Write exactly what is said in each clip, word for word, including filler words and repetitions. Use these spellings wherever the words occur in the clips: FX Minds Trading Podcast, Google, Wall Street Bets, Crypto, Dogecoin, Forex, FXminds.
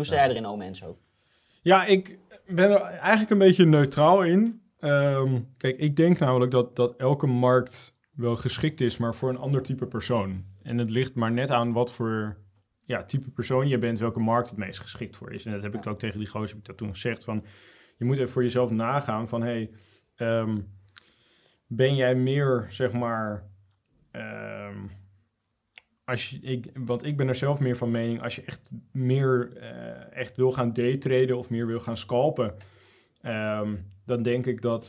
Hoe sta jij ja. erin, Omens, ook? Ja, ik ben er eigenlijk een beetje neutraal in. Um, kijk, ik denk namelijk dat, dat elke markt wel geschikt is, maar voor een ander type persoon. En het ligt maar net aan wat voor ja, type persoon je bent, welke markt het meest geschikt voor is. En dat heb ik ja. ook tegen die gozer, heb ik dat toen gezegd, van je moet even voor jezelf nagaan van, hey, um, ben jij meer, zeg maar... Um, Als je, ik, want ik ben er zelf meer van mening, als je echt meer uh, echt wil gaan daytraden of meer wil gaan scalpen, um, dan denk ik dat...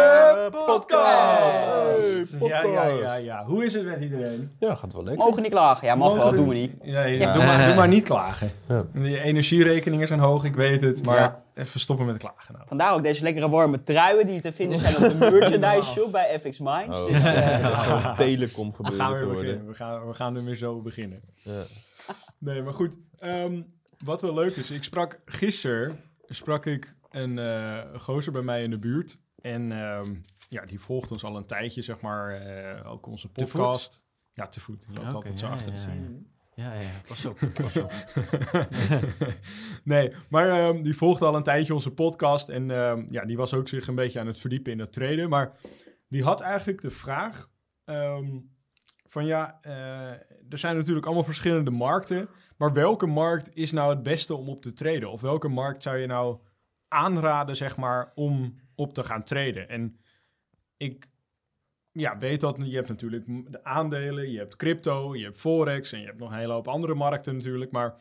Podcast. Hey, podcast! Ja, ja, ja, ja. Hoe is het met iedereen? Ja, gaat wel lekker. Mogen niet klagen? Ja, mag Mogen wel, doen we niet. Ja, ja, ja. Doe, maar, doe maar niet klagen. Ja. De energierekeningen zijn hoog, ik weet het, maar ja. even stoppen met klagen. Nou. Vandaar ook deze lekkere warme truien die te vinden zijn op de merchandise shop bij F X Minds. Oh. Dus, uh, dat zou een telecom gebeuren. Gaan we, te worden. We, gaan, we gaan er weer zo beginnen. Ja. Nee, maar goed. Um, wat wel leuk is, ik sprak gisteren sprak ik een uh, gozer bij mij in de buurt. En um, ja, die volgt ons al een tijdje, zeg maar, uh, ook onze podcast. Te voet? Ja, te voet. Die loopt okay, altijd zo ja, achter. Ja, ja. ja, ja, pas op, pas op. Nee, maar um, die volgde al een tijdje onze podcast. En um, ja, die was ook zich een beetje aan het verdiepen in het traden. Maar die had eigenlijk de vraag um, van ja, uh, er zijn natuurlijk allemaal verschillende markten. Maar welke markt is nou het beste om op te traden? Of welke markt zou je nou aanraden, zeg maar, om... op te gaan traden. En ik ja, weet dat, je hebt natuurlijk de aandelen, je hebt crypto, je hebt Forex en je hebt nog een hele hoop andere markten natuurlijk, maar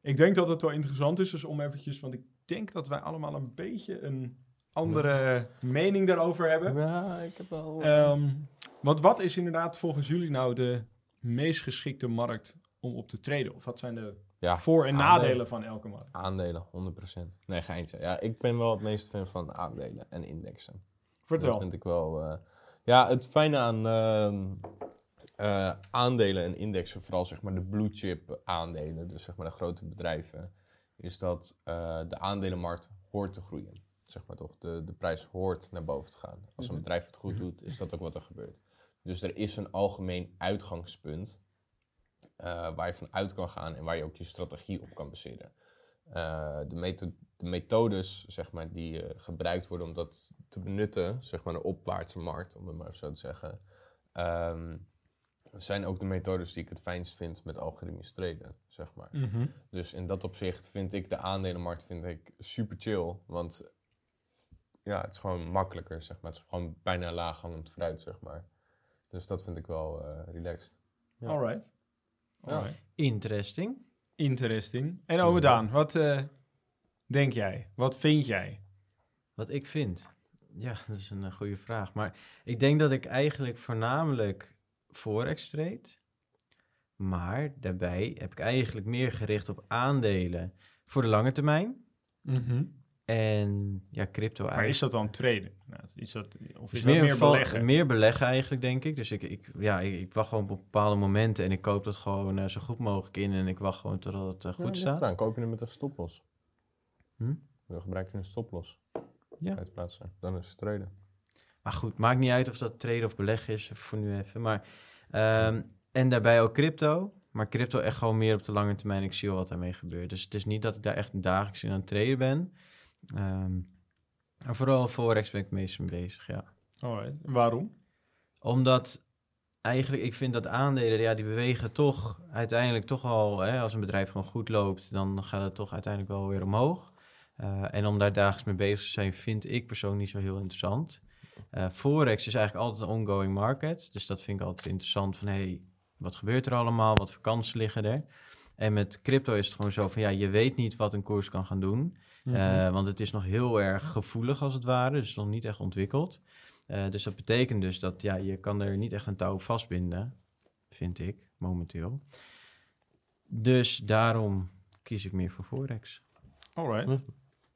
ik denk dat het wel interessant is, dus om eventjes, want ik denk dat wij allemaal een beetje een andere ja. mening daarover hebben. Ja, ik heb wel... Um, want wat is inderdaad volgens jullie nou de meest geschikte markt om op te traden? Of wat zijn de ja, voor- en aandelen. nadelen van elke markt? Aandelen, honderd procent. Nee, geintje. Ja, ik ben wel het meeste fan van aandelen en indexen. Vertel. Dat vind ik wel... Uh, ja, het fijne aan uh, uh, aandelen en indexen, vooral zeg maar de blue chip aandelen, dus zeg maar de grote bedrijven, is dat uh, de aandelenmarkt hoort te groeien. Zeg maar toch, de, de prijs hoort naar boven te gaan. Als een bedrijf het goed doet, is dat ook wat er gebeurt. Dus er is een algemeen uitgangspunt Uh, waar je van uit kan gaan en waar je ook je strategie op kan baseren. Uh, de, metho- de methodes zeg maar, die uh, gebruikt worden om dat te benutten, zeg maar een opwaartse markt, om het maar zo te zeggen, um, zijn ook de methodes die ik het fijnst vind met algoritmisch traden. Zeg maar. Mm-hmm. Dus in dat opzicht vind ik de aandelenmarkt vind ik super chill, want ja, het is gewoon makkelijker. Zeg maar. Het is gewoon bijna laaghangend fruit. Zeg maar. Dus dat vind ik wel uh, relaxed. Ja. All right. Oh. Interesting. Interesting. En Ome Daan, wat uh, denk jij? Wat vind jij? Wat ik vind? Ja, dat is een uh, goede vraag. Maar ik denk dat ik eigenlijk voornamelijk Forex trade. Maar daarbij heb ik eigenlijk meer gericht op aandelen voor de lange termijn. Mm-hmm. En ja, crypto eigenlijk. Maar is dat dan traden? Nou, is dat, of is, is dat meer, meer beleggen? Val, meer beleggen eigenlijk, denk ik. Dus ik, ik, ja, ik, ik wacht gewoon op bepaalde momenten en ik koop dat gewoon uh, zo goed mogelijk in. En ik wacht gewoon totdat het uh, goed ja, staat. Dan koop je het met een stoploss. Hm? Dan gebruik je een stoploss. Ja. Uitplaatsen. Dan is het traden. Maar goed, maakt niet uit of dat traden of beleggen is, voor nu even. Maar, um, en daarbij ook crypto. Maar crypto echt gewoon meer op de lange termijn. Ik zie al wat daarmee gebeurt. Dus het is niet dat ik daar echt dagelijks in aan het traden ben. Um, maar vooral Forex ben ik het meest mee bezig, ja. Alright. Waarom? Omdat eigenlijk, ik vind dat aandelen, ja, die bewegen toch uiteindelijk toch al, hè, als een bedrijf gewoon goed loopt, dan gaat het toch uiteindelijk wel weer omhoog. Uh, en om daar dagelijks mee bezig te zijn, vind ik persoonlijk niet zo heel interessant. Uh, Forex is eigenlijk altijd een ongoing market, dus dat vind ik altijd interessant van, hey, wat gebeurt er allemaal, wat voor kansen liggen er? En met crypto is het gewoon zo van, ja, je weet niet wat een koers kan gaan doen. Mm-hmm. Uh, want het is nog heel erg gevoelig als het ware, dus nog niet echt ontwikkeld. Uh, dus dat betekent dus dat ja, je kan er niet echt een touw vastbinden, vind ik, momenteel. Dus daarom kies ik meer voor Forex. Alright. Huh?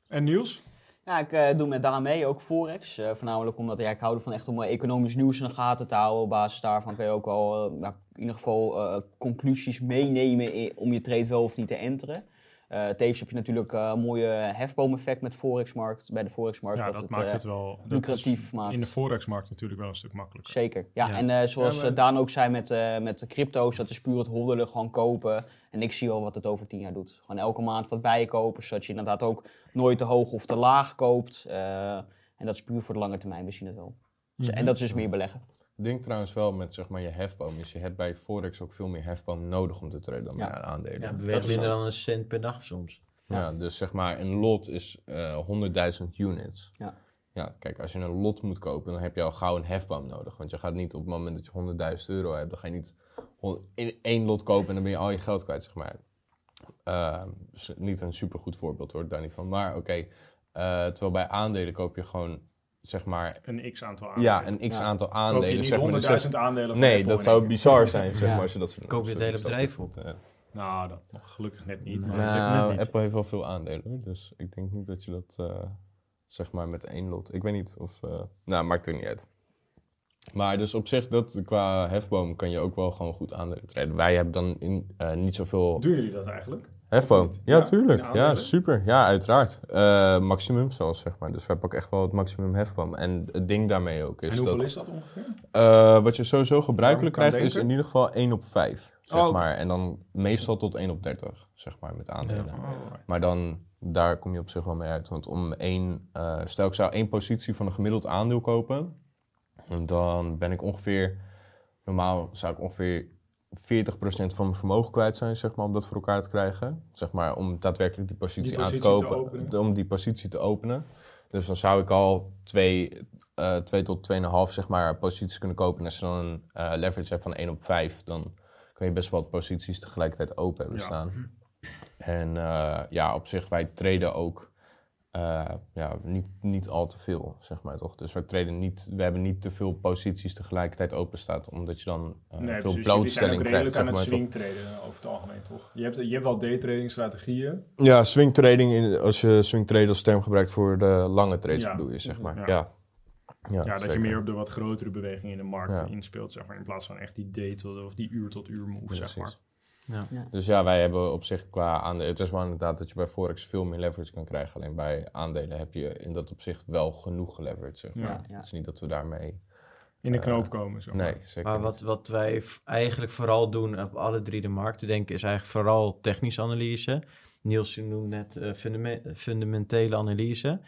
En Niels? Ja, ik uh, doe met daaraan mee ook Forex. Uh, voornamelijk omdat ja, ik hou ervan echt om uh, economisch nieuws in de gaten te houden. Op basis daarvan kun je ook wel uh, nou, in ieder geval uh, conclusies meenemen in, om je trade wel of niet te enteren. Uh, tevens heb je natuurlijk uh, een mooie hefboom-effect met Forex-markt, bij de Forex-markt. Ja, dat, dat maakt het, uh, het wel lucratief. Maakt. In de Forex-markt natuurlijk wel een stuk makkelijker. Zeker. Ja, ja. En uh, zoals ja, maar... Daan ook zei met, uh, met de crypto's, dat is puur het hoddelen, gewoon kopen. En ik zie al wat het over tien jaar doet. Gewoon elke maand wat bijkopen, zodat je inderdaad ook nooit te hoog of te laag koopt. Uh, en dat is puur voor de lange termijn, we zien het wel. Mm-hmm. En dat is dus meer beleggen. Ik denk trouwens wel met zeg maar je hefboom. Dus je hebt bij Forex ook veel meer hefboom nodig om te traden dan ja. bij aandelen. Ja, het beweegt minder dan een cent per dag soms. Ja, ja dus zeg maar een lot is uh, honderdduizend units. Ja. Ja, kijk, als je een lot moet kopen, dan heb je al gauw een hefboom nodig. Want je gaat niet op het moment dat je honderdduizend euro hebt, dan ga je niet één lot kopen en dan ben je al je geld kwijt, zeg maar. Uh, dus niet een supergoed voorbeeld hoor, daar niet van. Maar oké, okay, uh, terwijl bij aandelen koop je gewoon... Zeg maar, een x-aantal aandelen. Ja, een x-aantal ja. aandelen. Koop je niet honderdduizend aandelen van Nee, Apple dat zou bizar zijn. Zeg ja. maar, als je dat soort, koop je het hele bedrijf op? Ja. Nou, dat nog gelukkig net niet. Maar nou, net niet. Apple heeft wel veel aandelen. Dus ik denk niet dat je dat uh, zeg maar met één lot... Ik weet niet of... Uh, nou, maakt er niet uit. Maar dus op zich, dat, qua hefboom kan je ook wel gewoon goed aandelen traden. Wij hebben dan in, uh, niet zoveel... Doen jullie dat eigenlijk? Hefboom. Ja, ja, tuurlijk. Ja, super. Ja, uiteraard. Uh, maximum zelfs, zeg maar. Dus wij pakken echt wel het maximum hefboom. En het ding daarmee ook is dat... En hoeveel dat, is dat ongeveer? Uh, wat je sowieso gebruikelijk ja, krijgt denken. Is in ieder geval één op vijf. Zeg oh, okay. maar. En dan meestal tot één op dertig, zeg maar, met aandelen. Ja. Oh, maar dan, daar kom je op zich wel mee uit. Want om één... Uh, stel, ik zou één positie van een gemiddeld aandeel kopen. En dan ben ik ongeveer... Normaal zou ik ongeveer... veertig procent van mijn vermogen kwijt zijn, zeg maar, om dat voor elkaar te krijgen. Zeg maar, om daadwerkelijk die positie, die positie aan te kopen, te om die positie te openen. Dus dan zou ik al twee, uh, twee tot twee komma vijf zeg maar, posities kunnen kopen. En als je dan een uh, leverage hebt van één op vijf, dan kun je best wel wat posities tegelijkertijd open hebben ja. staan. En uh, ja, op zich, wij traden ook uh, ja, niet, niet al te veel, zeg maar, toch? Dus wij traden niet, we hebben niet te veel posities tegelijkertijd openstaan, omdat je dan uh, nee, veel blootstelling krijgt. Nee, dus redelijk aan het swing traden over het algemeen, toch? Je hebt, je hebt wel daytrading strategieën. Ja, swing trading, in, als je swing trade als term gebruikt voor de lange trades ja. bedoel je, zeg maar. Ja, ja. ja, ja dat zeker. Je meer op de wat grotere bewegingen in de markt ja. inspeelt, zeg maar, in plaats van echt die day tot, of die uur tot uur move, ja, zeg maar. Ja. Ja. Dus ja, wij hebben op zich qua aandelen... Het is wel inderdaad dat je bij Forex veel meer leverage kan krijgen. Alleen bij aandelen heb je in dat opzicht wel genoeg geleveraged. Zeg maar. ja, ja. Het is niet dat we daarmee... In de knoop uh, komen. Zeg maar. Nee, zeker maar wat, wat wij f- eigenlijk vooral doen op alle drie de markten, denk ik, is eigenlijk vooral technische analyse. Niels noemde net uh, fundame- fundamentele analyse.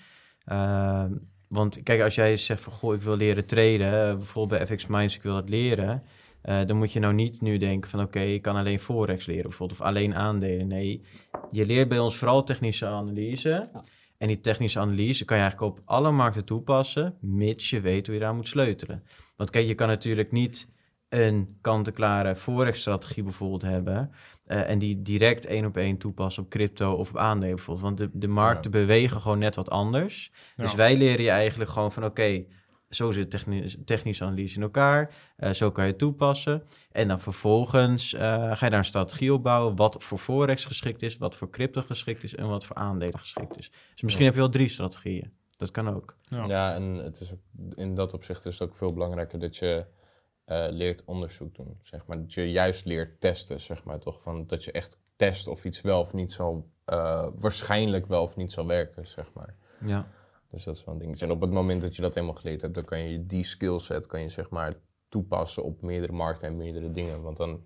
Uh, want kijk, als jij zegt van, goh, ik wil leren traden. Uh, bijvoorbeeld bij F X Minds, ik wil dat leren... Uh, dan moet je nou niet nu denken van oké, okay, ik kan alleen Forex leren bijvoorbeeld of alleen aandelen. Nee, je leert bij ons vooral technische analyse. Ja. En die technische analyse kan je eigenlijk op alle markten toepassen, mits je weet hoe je daar moet sleutelen. Want kijk, je kan natuurlijk niet een kant-en-klare Forex-strategie bijvoorbeeld hebben uh, en die direct één op één toepassen op crypto of op aandelen bijvoorbeeld. Want de, de markten ja. bewegen gewoon net wat anders. Ja. Dus wij leren je eigenlijk gewoon van oké, okay, zo zit technische, technische analyse in elkaar. Uh, zo kan je het toepassen. En dan vervolgens uh, ga je daar een strategie op bouwen. Wat voor Forex geschikt is. Wat voor crypto geschikt is. En wat voor aandelen geschikt is. Dus misschien ja. heb je wel drie strategieën. Dat kan ook. Ja, ja en het is ook, in dat opzicht is het ook veel belangrijker dat je uh, leert onderzoek doen. Zeg maar. Dat je juist leert testen. Zeg maar, toch? Van, dat je echt test of iets wel of niet zal... Uh, waarschijnlijk wel of niet zal werken. Zeg maar. Ja. Dus dat is wel een ding. En op het moment dat je dat helemaal geleerd hebt, dan kan je die skillset kan je zeg maar toepassen op meerdere markten en meerdere dingen. Want dan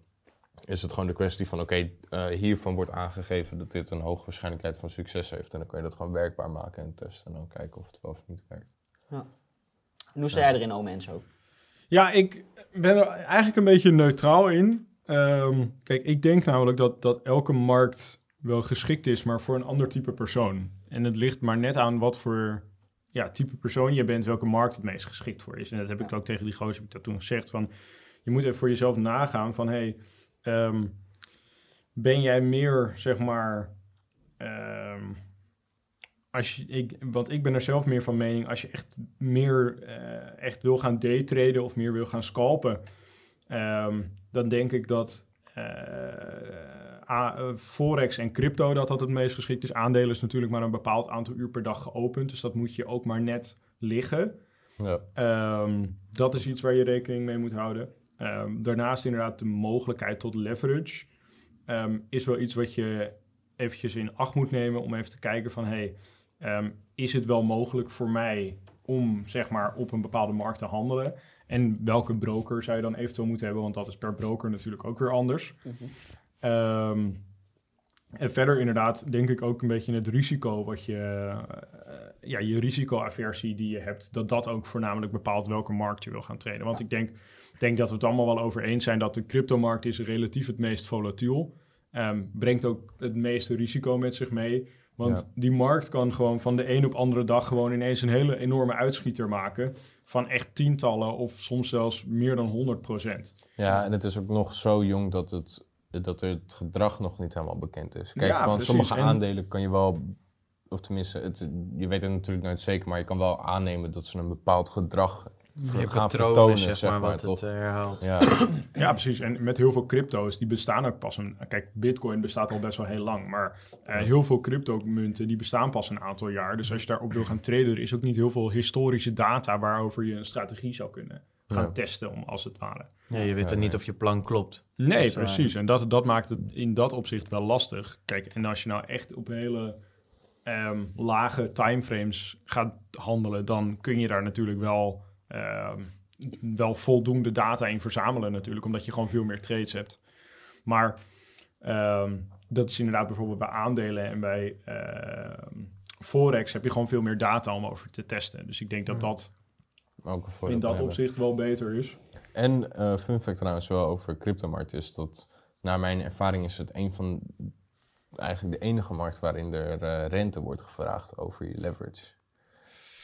is het gewoon de kwestie van oké, okay, uh, hiervan wordt aangegeven dat dit een hoge waarschijnlijkheid van succes heeft. En dan kan je dat gewoon werkbaar maken en testen en dan kijken of het wel of niet werkt. Ja. En hoe sta jij ja. erin, Omens ook? Ja, ik ben er eigenlijk een beetje neutraal in. Um, kijk, ik denk namelijk dat, dat elke markt wel geschikt is, maar voor een ander type persoon. En het ligt maar net aan wat voor... ja, type persoon je bent, welke markt het meest geschikt voor is. En dat heb ik ook tegen die gozer, heb ik dat toen gezegd, van je moet even voor jezelf nagaan van, hey, um, ben jij meer, zeg maar, um, als je, ik, want ik ben er zelf meer van mening, als je echt meer, uh, echt wil gaan daytraden of meer wil gaan scalpen, um, dan denk ik dat uh, a- uh, Forex en crypto dat dat het meest geschikt is. Aandelen is natuurlijk maar een bepaald aantal uur per dag geopend. Dus dat moet je ook maar net liggen. Ja. Um, dat is iets waar je rekening mee moet houden. Um, daarnaast inderdaad de mogelijkheid tot leverage. Um, is wel iets wat je eventjes in acht moet nemen om even te kijken van... hey, um, is het wel mogelijk voor mij om zeg maar op een bepaalde markt te handelen... En welke broker zou je dan eventueel moeten hebben? Want dat is per broker natuurlijk ook weer anders. Mm-hmm. Um, en verder inderdaad denk ik ook een beetje het risico wat je... Uh, ja, je risicoaversie die je hebt... dat dat ook voornamelijk bepaalt welke markt je wil gaan traden. Want ik denk, denk dat we het allemaal wel over eens zijn... dat de cryptomarkt is relatief het meest volatiel. Um, brengt ook het meeste risico met zich mee. Want ja. die markt kan gewoon van de een op andere dag... gewoon ineens een hele enorme uitschieter maken... van echt tientallen of soms zelfs meer dan honderd procent. Ja, en het is ook nog zo jong dat het, dat het gedrag nog niet helemaal bekend is. Kijk, ja, van precies. sommige en... aandelen kan je wel... of tenminste, het, je weet het natuurlijk nooit zeker... maar je kan wel aannemen dat ze een bepaald gedrag... Je gaan vertonen, zeg maar, zeg maar wat het toch? herhaalt. Ja. ja, precies. En met heel veel crypto's, die bestaan ook pas een... Kijk, Bitcoin bestaat al best wel heel lang, maar uh, heel veel cryptomunten, die bestaan pas een aantal jaar. Dus als je daarop wil gaan traden, er is ook niet heel veel historische data waarover je een strategie zou kunnen gaan ja. testen, om als het ware. Ja, je weet dan niet of je plan klopt. Nee, dus, precies. En dat, dat maakt het in dat opzicht wel lastig. Kijk, en als je nou echt op een hele... Um, lage timeframes gaat handelen, dan kun je daar natuurlijk wel... Uh, wel voldoende data in verzamelen natuurlijk, omdat je gewoon veel meer trades hebt. Maar uh, dat is inderdaad bijvoorbeeld bij aandelen en bij uh, Forex heb je gewoon veel meer data om over te testen. Dus ik denk dat dat Ook een in dat opzicht wel beter is. En uh, fun fact trouwens wel over cryptomarkt is dat, naar mijn ervaring is het een van, eigenlijk de enige markt waarin er uh, rente wordt gevraagd over je leverage.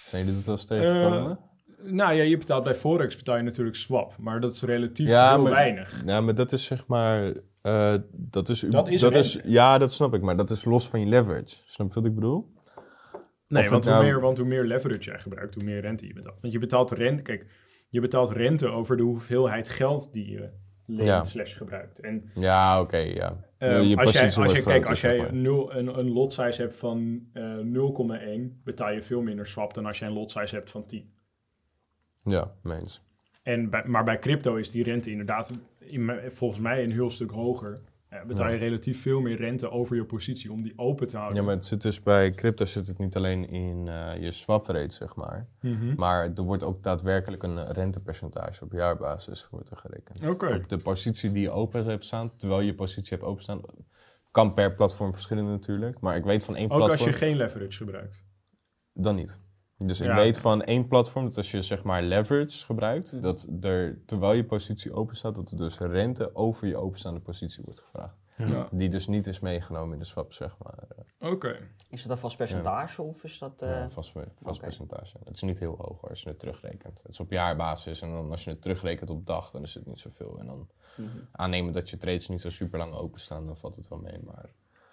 Zijn jullie dat wel eens tegengekomen? Uh, Nou ja, je betaalt bij Forex betaal je natuurlijk swap, maar dat is relatief ja, heel maar, weinig. Ja, maar dat is zeg maar... Uh, dat is, dat is, dat is Ja, dat snap ik, maar dat is los van je leverage. Snap je wat ik bedoel? Nee, want hoe, nou... meer, want hoe meer leverage jij gebruikt, hoe meer rente je betaalt. Want je betaalt rente, kijk, je betaalt rente over de hoeveelheid geld die je leent ja. slash gebruikt. En, ja, oké, okay, ja. Um, je als jij, als je, kijk, groter, als jij nul, een, een lot size hebt van uh, nul komma één, betaal je veel minder swap dan als jij een lot size hebt van tien. Ja, meens. En bij, maar bij crypto is die rente inderdaad in, volgens mij een heel stuk hoger. Eh, betaal je ja. relatief veel meer rente over je positie om die open te houden. Ja, maar het zit dus bij crypto zit het niet alleen in uh, je swap rate, zeg maar. Mm-hmm. Maar er wordt ook daadwerkelijk een rentepercentage op jaarbasis wordt er gerekend. Okay. Op de positie die je open hebt staan, terwijl je positie hebt openstaan. Kan per platform verschillen natuurlijk, maar ik weet van één ook platform... Ook als je geen leverage gebruikt? Dan niet. Dus ik ja. weet van één platform dat als je zeg maar leverage gebruikt, dat er terwijl je positie open staat, dat er dus rente over je openstaande positie wordt gevraagd. Ja. Die dus niet is meegenomen in de swap, zeg maar. Oké. Okay. Is dat een vast percentage ja. of is dat... Uh... Ja, vast, vast okay. percentage. Het is niet heel hoog als je het terugrekent. Het is op jaarbasis en dan als je het terugrekent op dag, dan is het niet zoveel. En dan mm-hmm. aannemen dat je trades niet zo super lang openstaan, dan valt het wel mee, maar...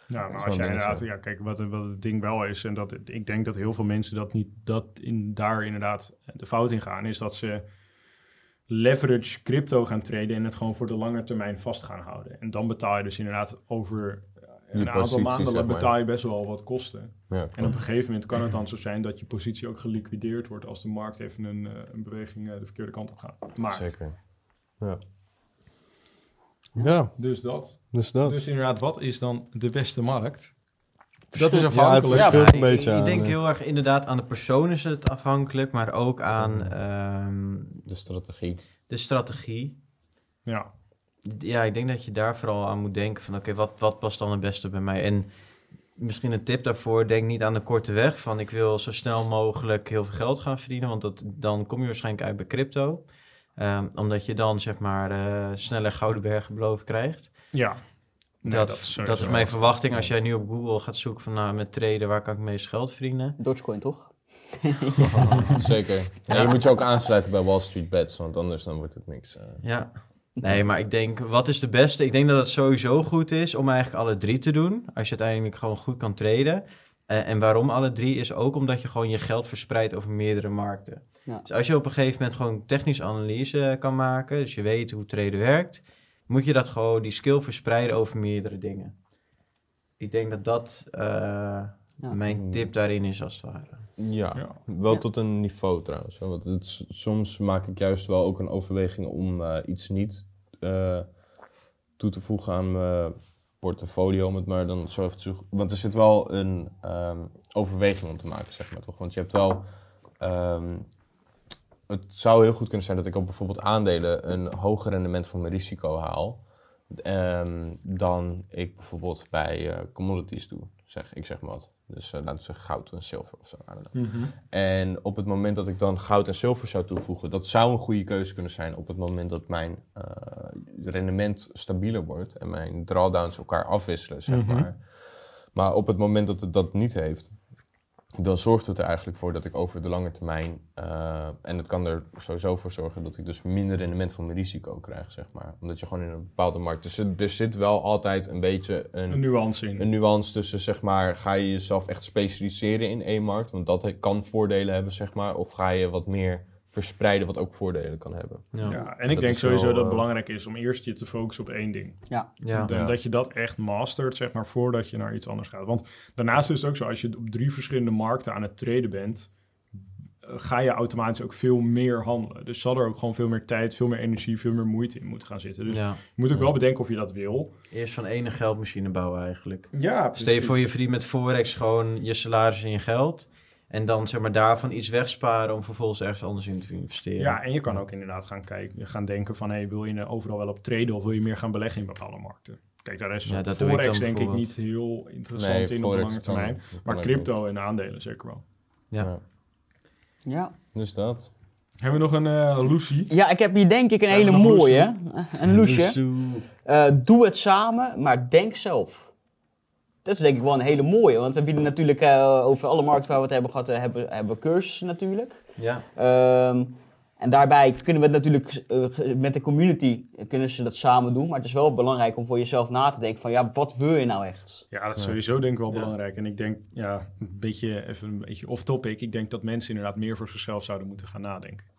Nou, maar als jij inderdaad, ja, kijk, wat, wat het ding wel is, en dat ik denk dat heel veel mensen dat niet, dat in, daar inderdaad de fout in gaan, is dat ze leverage crypto gaan traden en het gewoon voor de lange termijn vast gaan houden. En dan betaal je dus inderdaad over een die aantal maanden, dan betaal je best wel wat kosten. Ja, en op een gegeven moment kan het dan zo zijn dat je positie ook geliquideerd wordt als de markt even een, een beweging de verkeerde kant op gaat. Maakt. Zeker. Ja. Ja. Dus dat. dus dat. Dus inderdaad, wat is dan de beste markt? Dat is afhankelijk. Ja, het ja, een beetje ik, aan, ik denk heel erg inderdaad aan de persoon is het afhankelijk, maar ook aan... Um, de strategie. De strategie. Ja. Ja, ik denk dat je daar vooral aan moet denken van oké, okay, wat, wat past dan het beste bij mij? En misschien een tip daarvoor, denk niet aan de korte weg van ik wil zo snel mogelijk heel veel geld gaan verdienen, want dat, dan kom je waarschijnlijk uit bij crypto. Um, omdat je dan, zeg maar, uh, sneller gouden bergen beloven krijgt. Ja. Nee, dat dat, is, dat is mijn verwachting. Als jij nu op Google gaat zoeken van, nou, met traden, waar kan ik het meest geld verdienen? Dogecoin, toch? Oh, zeker. Ja, ja. Je moet je ook aansluiten bij Wall Street Bets, want anders dan wordt het niks. Uh... Ja. Nee, maar ik denk, wat is de beste? Ik denk dat het sowieso goed is om eigenlijk alle drie te doen. Als je uiteindelijk gewoon goed kan traden. Uh, en waarom alle drie is ook omdat je gewoon je geld verspreidt over meerdere markten. Ja. Dus als je op een gegeven moment gewoon technische analyse kan maken, dus je weet hoe traden werkt, moet je dat gewoon die skill verspreiden over meerdere dingen. ik denk dat dat uh, ja. mijn tip daarin is, als het ware. Ja, ja. wel ja. tot een niveau trouwens. Want het, soms maak ik juist wel ook een overweging om uh, iets niet uh, toe te voegen aan mijn portfolio, om het maar dan zo even te zoeken. Want er zit wel een um, overweging om te maken, zeg maar toch? Want je hebt wel... Um, het zou heel goed kunnen zijn dat ik op bijvoorbeeld aandelen een hoger rendement voor mijn risico haal um, dan ik bijvoorbeeld bij uh, commodities doe. Zeg, ik zeg maar wat. Dus uh, laten we zeggen goud en zilver of zo. Mm-hmm. En op het moment dat ik dan goud en zilver zou toevoegen, dat zou een goede keuze kunnen zijn op het moment dat mijn uh, rendement stabieler wordt en mijn drawdowns elkaar afwisselen, zeg mm-hmm. maar. Maar op het moment dat het dat niet heeft, dan zorgt het er eigenlijk voor dat ik over de lange termijn... Uh, en dat kan er sowieso voor zorgen dat ik dus minder rendement van mijn risico krijg, zeg maar. Omdat je gewoon in een bepaalde markt... Dus er, er zit wel altijd een beetje een... Een nuance in. Een nuance tussen, zeg maar, ga je jezelf echt specialiseren in één markt? Want dat kan voordelen hebben, zeg maar. Of ga je wat meer verspreiden, wat ook voordelen kan hebben. Ja, ja en ik denk sowieso wel, dat het belangrijk is om eerst je te focussen op één ding. Ja. ja. En dat je dat echt mastert, zeg maar, voordat je naar iets anders gaat. Want daarnaast is het ook zo, als je op drie verschillende markten aan het traden bent, ga je automatisch ook veel meer handelen. Dus zal er ook gewoon veel meer tijd, veel meer energie, veel meer moeite in moeten gaan zitten. Dus ja. je moet ook ja. wel bedenken of je dat wil. Eerst van ene geldmachine bouwen eigenlijk. Ja, precies. Stel je voor je verdient met Forex gewoon je salaris en je geld. En dan zeg maar daarvan iets wegsparen om vervolgens ergens anders in te investeren. Ja, en je kan ook inderdaad gaan kijken, gaan denken van... Hey, wil je overal wel op traden of wil je wil je meer gaan beleggen in bepaalde markten? Kijk, daar is ja, dat Forex ik denk ik niet heel interessant nee, in Forex op de lange termijn. Kan, maar crypto ook. En aandelen zeker wel. Ja. ja. ja. Dus dat. Hebben we nog een uh, loesie? Ja, ik heb hier denk ik een ja, hele mooie. Loesie? Een loesje. Uh, doe het samen, maar denk zelf. Dat is denk ik wel een hele mooie, want we hebben jullie natuurlijk uh, over alle markten waar we het hebben gehad, uh, hebben, hebben cursussen natuurlijk. Ja. Um, en daarbij kunnen we het natuurlijk uh, met de community, uh, kunnen ze dat samen doen, maar het is wel belangrijk om voor jezelf na te denken van ja, wat wil je nou echt? Ja, dat is sowieso denk ik wel ja. belangrijk. En ik denk, ja, een beetje, even een beetje off topic, ik denk dat mensen inderdaad meer voor zichzelf zouden moeten gaan nadenken.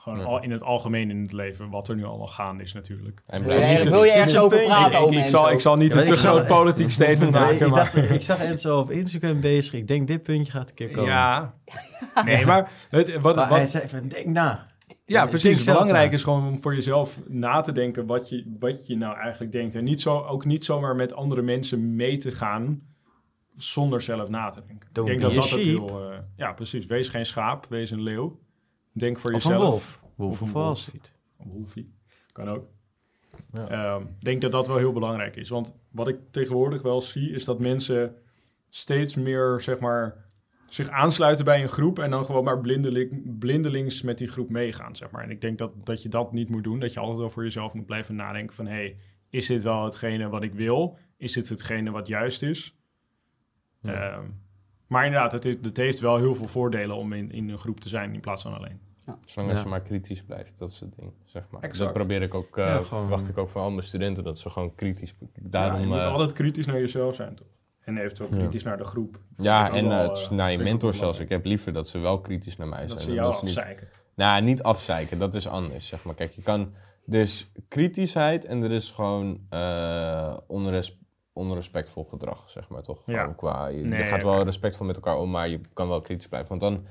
Gewoon ja. al in het algemeen in het leven, wat er nu allemaal gaande is natuurlijk. En wil je, te, wil je ergens over praten? Ik, ik, ik, zal, ik zal niet ja, een te groot politiek statement maken. Ik, maar. Dacht, ik zag Enzo op Instagram bezig. Ik denk, dit puntje gaat een keer komen. Ja. Nee, maar... Het, wat, maar wat, hij zei van, denk na. Ja, precies. Belangrijk is gewoon om voor jezelf na te denken wat je, wat je nou eigenlijk denkt. En niet zo, ook niet zomaar met andere mensen mee te gaan zonder zelf na te denken. Don't ik denk dat dat ook heel... Uh, ja, precies. Wees geen schaap, wees een leeuw. Denk voor of jezelf. Een wolf. Wolf of een Wall Street. Wolfie. Kan ook. Ik ja. um, denk dat dat wel heel belangrijk is. Want wat ik tegenwoordig wel zie, is dat mensen steeds meer, zeg maar, zich aansluiten bij een groep en dan gewoon maar blindeling, blindelings met die groep meegaan, zeg maar. En ik denk dat, dat je dat niet moet doen. Dat je altijd wel voor jezelf moet blijven nadenken van, hé, hey, is dit wel hetgene wat ik wil? Is dit hetgene wat juist is? Ja. Um, maar inderdaad, het, het heeft wel heel veel voordelen om in, in een groep te zijn in plaats van alleen. Ja. Zolang als ja. je maar kritisch blijft, dat is het ding, zeg maar. Exact. Dat probeer ik ook, uh, ja, gewoon... verwacht ik ook van al mijn studenten, dat ze gewoon kritisch... Daarom, ja, je moet uh... altijd kritisch naar jezelf zijn, toch? En eventueel kritisch ja. naar de groep. Ja, en wel, uh, naar je mentor zelfs. Ik heb liever dat ze wel kritisch naar mij zijn. Dat ze jou dat afzeiken. Niet... Nou, niet afzeiken, dat is anders, zeg maar. Kijk, je kan... Er is kritischheid en er is gewoon uh, onrespect. Onrespectvol gedrag, zeg maar, toch? Ja. Qua, je, nee, je gaat wel respectvol met elkaar om, maar je kan wel kritisch blijven. Want dan,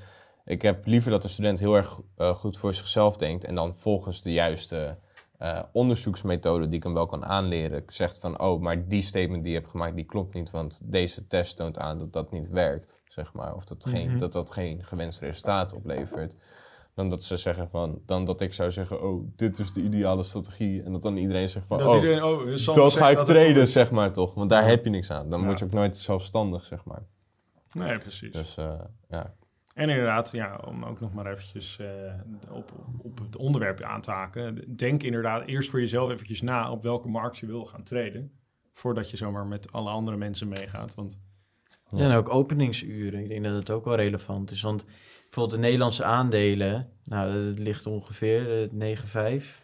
ik heb liever dat de student heel erg uh, goed voor zichzelf denkt en dan volgens de juiste uh, onderzoeksmethode die ik hem wel kan aanleren, zegt van, oh, maar die statement die je hebt gemaakt, die klopt niet, want deze test toont aan dat dat niet werkt, zeg maar, of dat geen, mm-hmm. dat, dat geen gewenst resultaat oplevert. Dan dat ze zeggen van, dan dat ik zou zeggen, oh, dit is de ideale strategie. En dat dan iedereen zegt van, dat oh, iedereen, oh dat ga ik dat traden, zeg maar toch. Want daar ja. heb je niks aan. Dan ja. word je ook nooit zelfstandig, zeg maar. Nee, precies. Dus, uh, ja. En inderdaad, ja, om ook nog maar eventjes uh, op, op het onderwerp aan te haken. Denk inderdaad eerst voor jezelf eventjes na op welke markt je wil gaan traden. Voordat je zomaar met alle andere mensen meegaat. Want, ja, en ook openingsuren. Ik denk dat het ook wel relevant is, want... Bijvoorbeeld de Nederlandse aandelen, nou, dat ligt ongeveer negen vijf.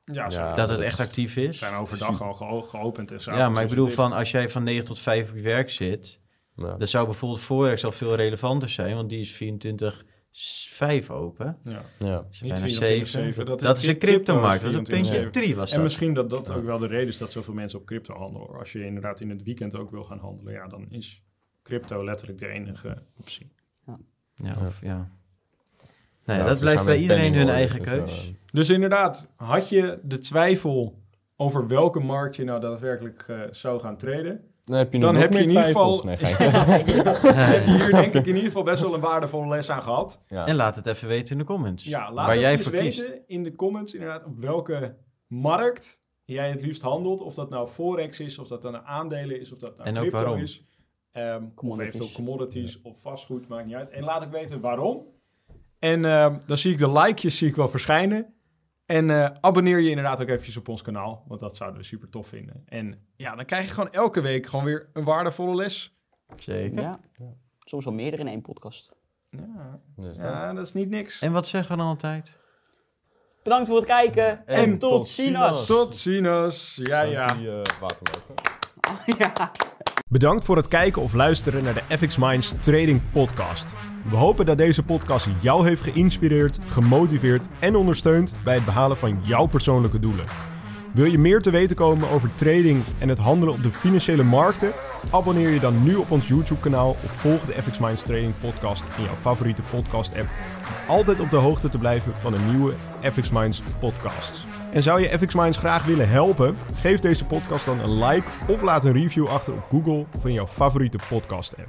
Ja, zo, dat, dat het echt actief is. Zijn overdag al ge- geopend en zo. Ja, maar ik bedoel, van, als jij van negen tot vijf op je werk zit, ja. dat zou bijvoorbeeld Forex al veel relevanter zijn, want die is vierentwintig vijf open. Ja. Ja. Dus bijna zeven. Dat, dat is de cryptomarkt. Dat is een puntje drie was dat. En misschien dat dat ja. ook wel de reden is dat zoveel mensen op crypto handelen. Als je inderdaad in het weekend ook wil gaan handelen, ja, dan is crypto letterlijk de enige optie. Ja, ja, of, ja. Nee, ja, dat blijft bij iedereen hun eigen keus. Uh... Dus inderdaad, had je de twijfel over welke markt je nou daadwerkelijk uh, zou gaan traden, dan heb je, dan heb je in ieder geval. Nee, ja, heb je hier denk ik in ieder geval best wel een waardevolle les aan gehad. Ja. En laat het even weten in de comments. Ja, laat het even weten in de comments inderdaad op welke markt jij het liefst handelt. Of dat nou Forex is, of dat dan aandelen is, of dat nou en crypto ook waarom. is. Um, of eventueel commodities ja. of vastgoed, maakt niet uit. En laat ik weten waarom. En uh, dan zie ik de likejes zie ik wel verschijnen. En uh, abonneer je inderdaad ook eventjes op ons kanaal. Want dat zouden we super tof vinden. En ja, dan krijg je gewoon elke week gewoon weer een waardevolle les. Zeker. Ja. Ja. Soms wel meerdere in één podcast. Ja, dus ja dat... dat is niet niks. En wat zeggen we dan altijd? Bedankt voor het kijken. En, en tot, tot ziens. Tot ziens. Ja, ja. Die, uh, waterlopen. Oh, ja. Bedankt voor het kijken of luisteren naar de F X Minds Trading Podcast. We hopen dat deze podcast jou heeft geïnspireerd, gemotiveerd en ondersteund bij het behalen van jouw persoonlijke doelen. Wil je meer te weten komen over trading en het handelen op de financiële markten? Abonneer je dan nu op ons YouTube-kanaal of volg de F X Minds Trading Podcast in jouw favoriete podcast-app. Om altijd op de hoogte te blijven van de nieuwe F X Minds podcasts. En zou je F X Minds graag willen helpen? Geef deze podcast dan een like of laat een review achter op Google of in jouw favoriete podcast-app.